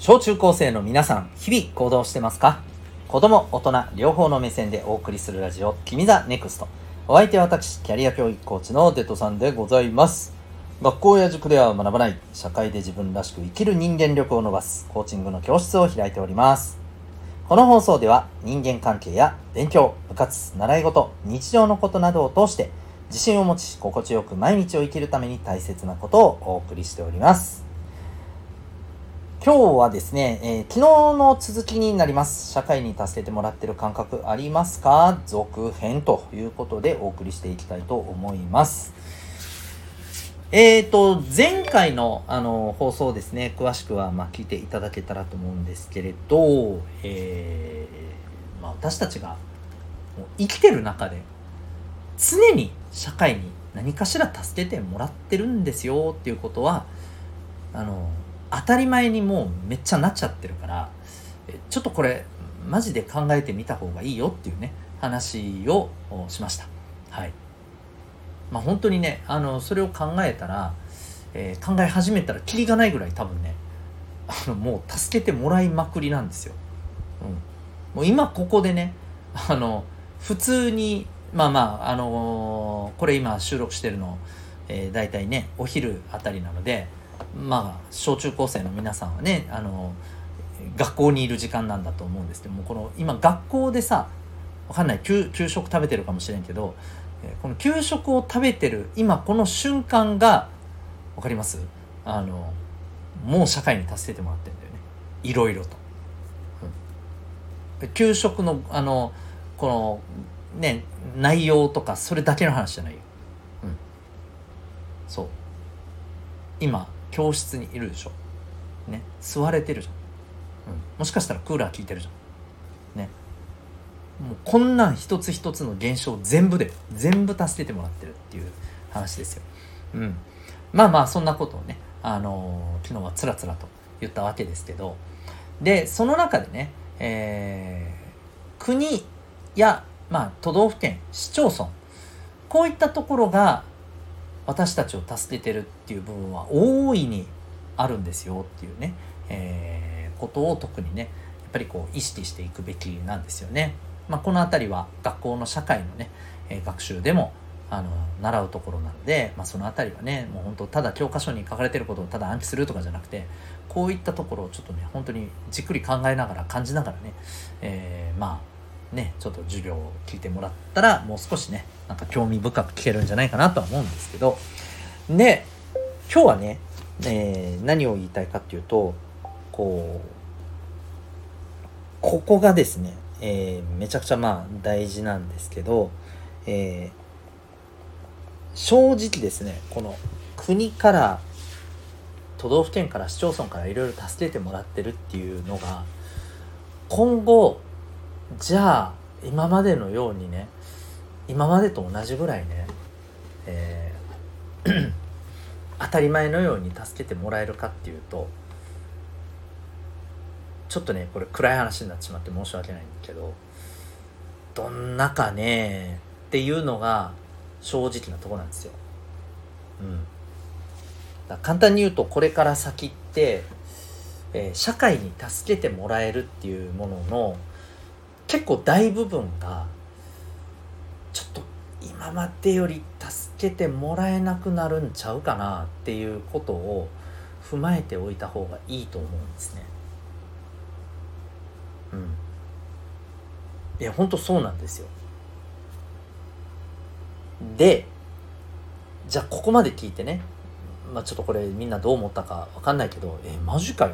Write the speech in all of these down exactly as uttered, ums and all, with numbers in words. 小中高生の皆さん、日々行動してますか？子供、大人、両方の目線でお送りするラジオ、君ザネクスト。お相手は私、キャリア教育コーチのデトさんでございます。学校や塾では学ばない、社会で自分らしく生きる人間力を伸ばす、コーチングの教室を開いております。この放送では、人間関係や勉強、部活、習い事、日常のことなどを通して、自信を持ち、心地よく毎日を生きるために大切なことをお送りしております。今日はですね、えー、昨日の続きになります。社会に助けてもらってる感覚ありますか？続編ということでお送りしていきたいと思います。えーと、前回の、あの放送ですね、詳しくはまあ聞いていただけたらと思うんですけれど、えーまあ、私たちが生きてる中で常に社会に何かしら助けてもらってるんですよっていうことは、あの当たり前にもうめっちゃなっちゃってるから、ちょっとこれマジで考えてみた方がいいよっていうね、話をしました。はい。まあ本当にね、あのそれを考えたら、えー、考え始めたらキリがないぐらい多分ね、あのもう助けてもらいまくりなんですよ。うん、もう今ここでね、あの普通にまあまああのー、これ今収録してるの、えー、だいたいねお昼あたりなので。まあ、小中高生の皆さんはね、あの学校にいる時間なんだと思うんですけども、この今学校でさ、わかんない 給, 給食食べてるかもしれんけど、この給食を食べてる今この瞬間がわかります？あのもう社会に助けてもらってるんだよね、いろいろと、うん、給食のあのこのね内容とかそれだけの話じゃないよ、うん、そう今教室にいるでしょ、ね、座れてるじゃん、うん、もしかしたらクーラー効いてるじゃん、ね、もうこんなん一つ一つの現象全部で全部助けてもらってるっていう話ですよ、うん、まあまあそんなことをね、あのー、昨日はつらつらと言ったわけですけど、でその中でね、えー、国や、まあ、都道府県、市町村、こういったところが私たちを助けてるっていう部分は大いにあるんですよっていうね、えー、ことを特にね、やっぱりこう意識していくべきなんですよね。まあ、このあたりは学校の社会のね、えー、学習でもあの習うところなので、まあ、そのあたりはね、もう本当ただ教科書に書かれてることをただ暗記するとかじゃなくて、こういったところをちょっとね、本当にじっくり考えながら感じながらね、えー、まあね、ちょっと授業を聞いてもらったらもう少しね、なんか興味深く聞けるんじゃないかなとは思うんですけど、で今日はね、えー、何を言いたいかっていうと、こうここがですね、えー、めちゃくちゃまあ大事なんですけど、えー、正直ですね、この国から都道府県から市町村からいろいろ助けてもらってるっていうのが、今後じゃあ今までのようにね、今までと同じぐらいね、えー、当たり前のように助けてもらえるかっていうと、ちょっとねこれ暗い話になってしまって申し訳ないんだけど、どんなかねっていうのが正直なとこなんですよ。うん、だから簡単に言うと、これから先って、えー、社会に助けてもらえるっていうものの結構大部分がちょっと今までより助けてもらえなくなるんちゃうかなっていうことを踏まえておいた方がいいと思うんですね。うん。いや本当そうなんですよ。で、じゃあここまで聞いてね、まあちょっとこれみんなどう思ったかわかんないけど、えー、マジかよ。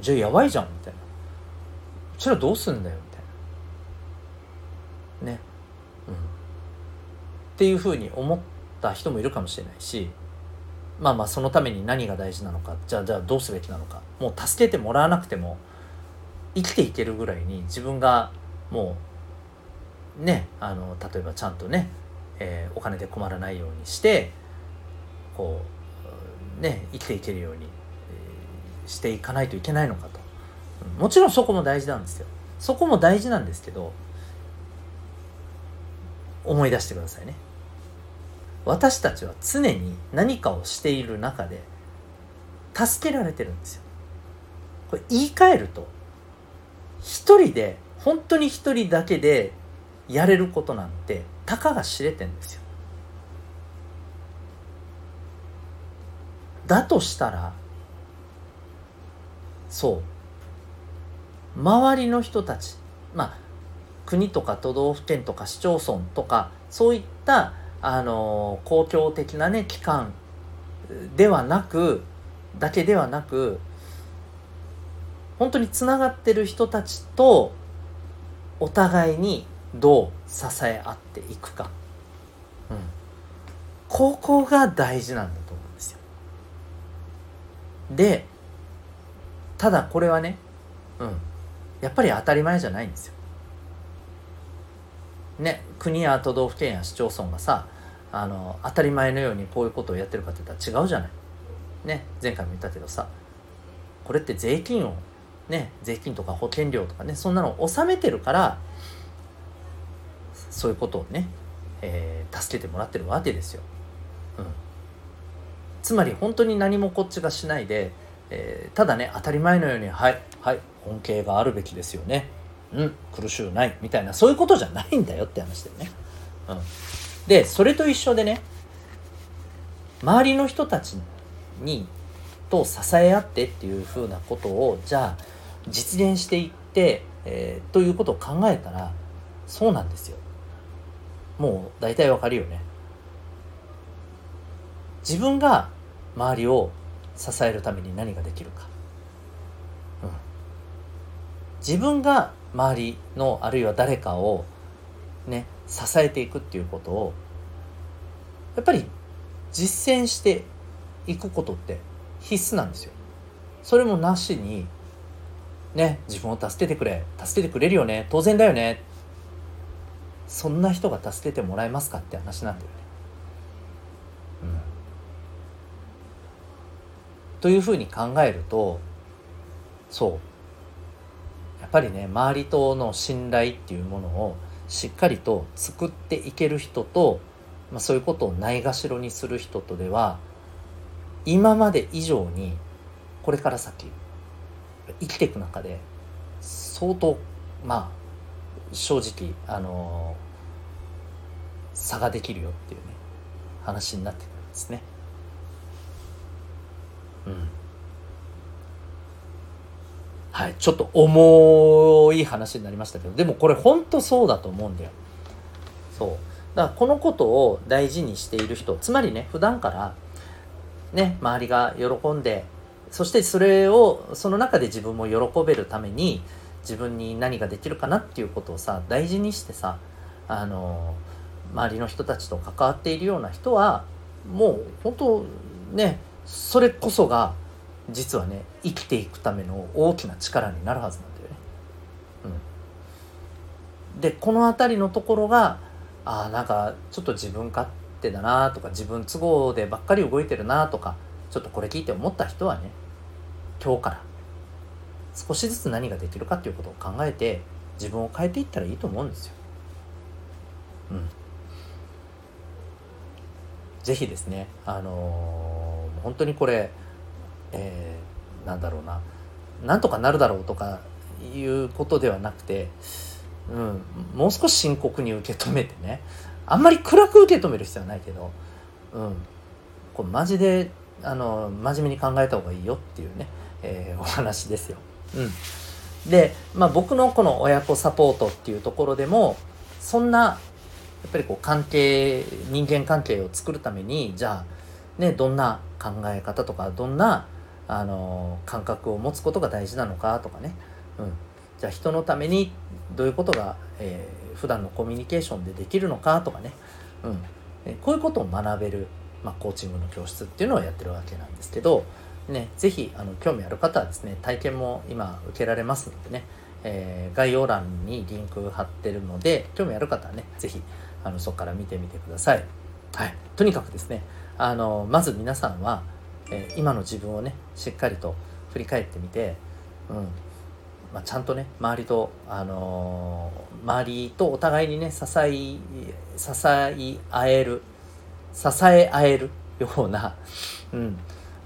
じゃあやばいじゃんみたいな。うちらどうすんだよ。ね、うん、っていうふうに思った人もいるかもしれないし、まあまあそのために何が大事なのか、じゃあじゃあどうすべきなのか、もう助けてもらわなくても生きていけるぐらいに自分がもうね、あの例えばちゃんとね、えー、お金で困らないようにしてこうね生きていけるようにしていかないといけないのかと、もちろんそこも大事なんですよ。そこも大事なんですけど、思い出してくださいね。私たちは常に何かをしている中で助けられてるんですよ。これ言い換えると、一人で本当に一人だけでやれることなんてたかが知れてんですよ。だとしたら、そう周りの人たち、まあ国とか都道府県とか市町村とかそういったあの公共的なね機関ではなくだけではなく、本当につながってる人たちとお互いにどう支え合っていくか、うん、ここが大事なんだと思うんですよ。で、ただこれはね、うん、やっぱり当たり前じゃないんですよ。ね、国や都道府県や市町村がさ、あの当たり前のようにこういうことをやってるかって言ったら違うじゃない、ね、前回も言ったけどさ、これって税金を、ね、税金とか保険料とかね、そんなのを納めてるからそういうことをね、えー、助けてもらってるわけですよ、うん、つまり本当に何もこっちがしないで、えー、ただね当たり前のようにはいはい恩恵があるべきですよね、うん、苦しゅうないみたいな、そういうことじゃないんだよって話だよね、うん、でそれと一緒でね、周りの人たちにと支え合ってっていうふうなことをじゃあ実現していって、えー、ということを考えたら、そうなんですよ、もう大体わかるよね。自分が周りを支えるために何ができるか、うん、自分が周りのあるいは誰かをね支えていくっていうことをやっぱり実践していくことって必須なんですよ。それもなしにね、自分を助けてくれ助けてくれるよね当然だよね、そんな人が助けてもらえますかって話なんだよね、うん、というふうに考えると、そうやっぱりね周りとの信頼っていうものをしっかりと作っていける人と、まあ、そういうことをないがしろにする人とでは、今まで以上にこれから先生きていく中で相当まあ正直あのー、差ができるよっていうね話になってくるんですね。うん。はい、ちょっと重い話になりましたけど、でもこれ本当そうだと思うんだよ。そう。だからこのことを大事にしている人、つまりね普段からね周りが喜んで、そしてそれをその中で自分も喜べるために。自分に何ができるかなっていうことをさ大事にしてさ、あの周りの人たちと関わっているような人はもう本当ねそれこそが実はね生きていくための大きな力になるはずなんだよね、うん、でこの辺りのところがあなんかちょっと自分勝手だなとか自分都合でばっかり動いてるなとかちょっとこれ聞いて思った人はね、今日から少しずつ何ができるかっていうことを考えて自分を変えていったらいいと思うんですよ。うん。ぜひですね、あのー、本当にこれ、えー、なんだろうな、なんとかなるだろうとかいうことではなくて、うん、もう少し深刻に受け止めてね、あんまり暗く受け止める必要はないけど、うん、こうマジであの真面目に考えた方がいいよっていうね、えー、お話ですよ。うん、で、まあ、僕のこの親子サポートっていうところでもそんなやっぱりこう関係人間関係を作るためにじゃあ、ね、どんな考え方とかどんな、あのー、感覚を持つことが大事なのかとかね、うん、じゃあ人のためにどういうことが、えー、普段のコミュニケーションでできるのかとかね、うん、えこういうことを学べる、まあ、コーチングの教室っていうのをやってるわけなんですけどね、ぜひあの興味ある方はですね体験も今受けられますのでね、えー、概要欄にリンク貼ってるので興味ある方はねぜひあのそこから見てみてください。はい、とにかくですねあのまず皆さんは、えー、今の自分をねしっかりと振り返ってみて、うんまあ、ちゃんとね周りと、あのー、周りとお互いにね支え、支え合える支え合えるような、うん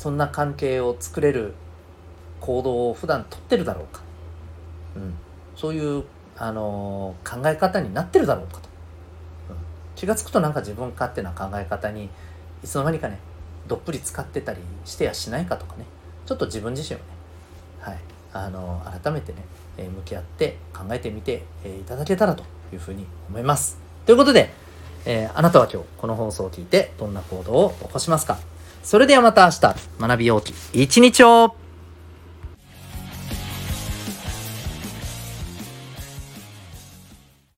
そんな関係を作れる行動を普段とってるだろうか、うん、そういう、あのー、考え方になってるだろうかと、うん、気がつくとなんか自分勝手な考え方にいつの間にかねどっぷり使ってたりしてやしないかとかね、ちょっと自分自身をね、はい、あのー、改めてね向き合って考えてみていただけたらというふうに思います。ということで、えー、あなたは今日この放送を聞いてどんな行動を起こしますか。それではまた明日、学びようき一日を。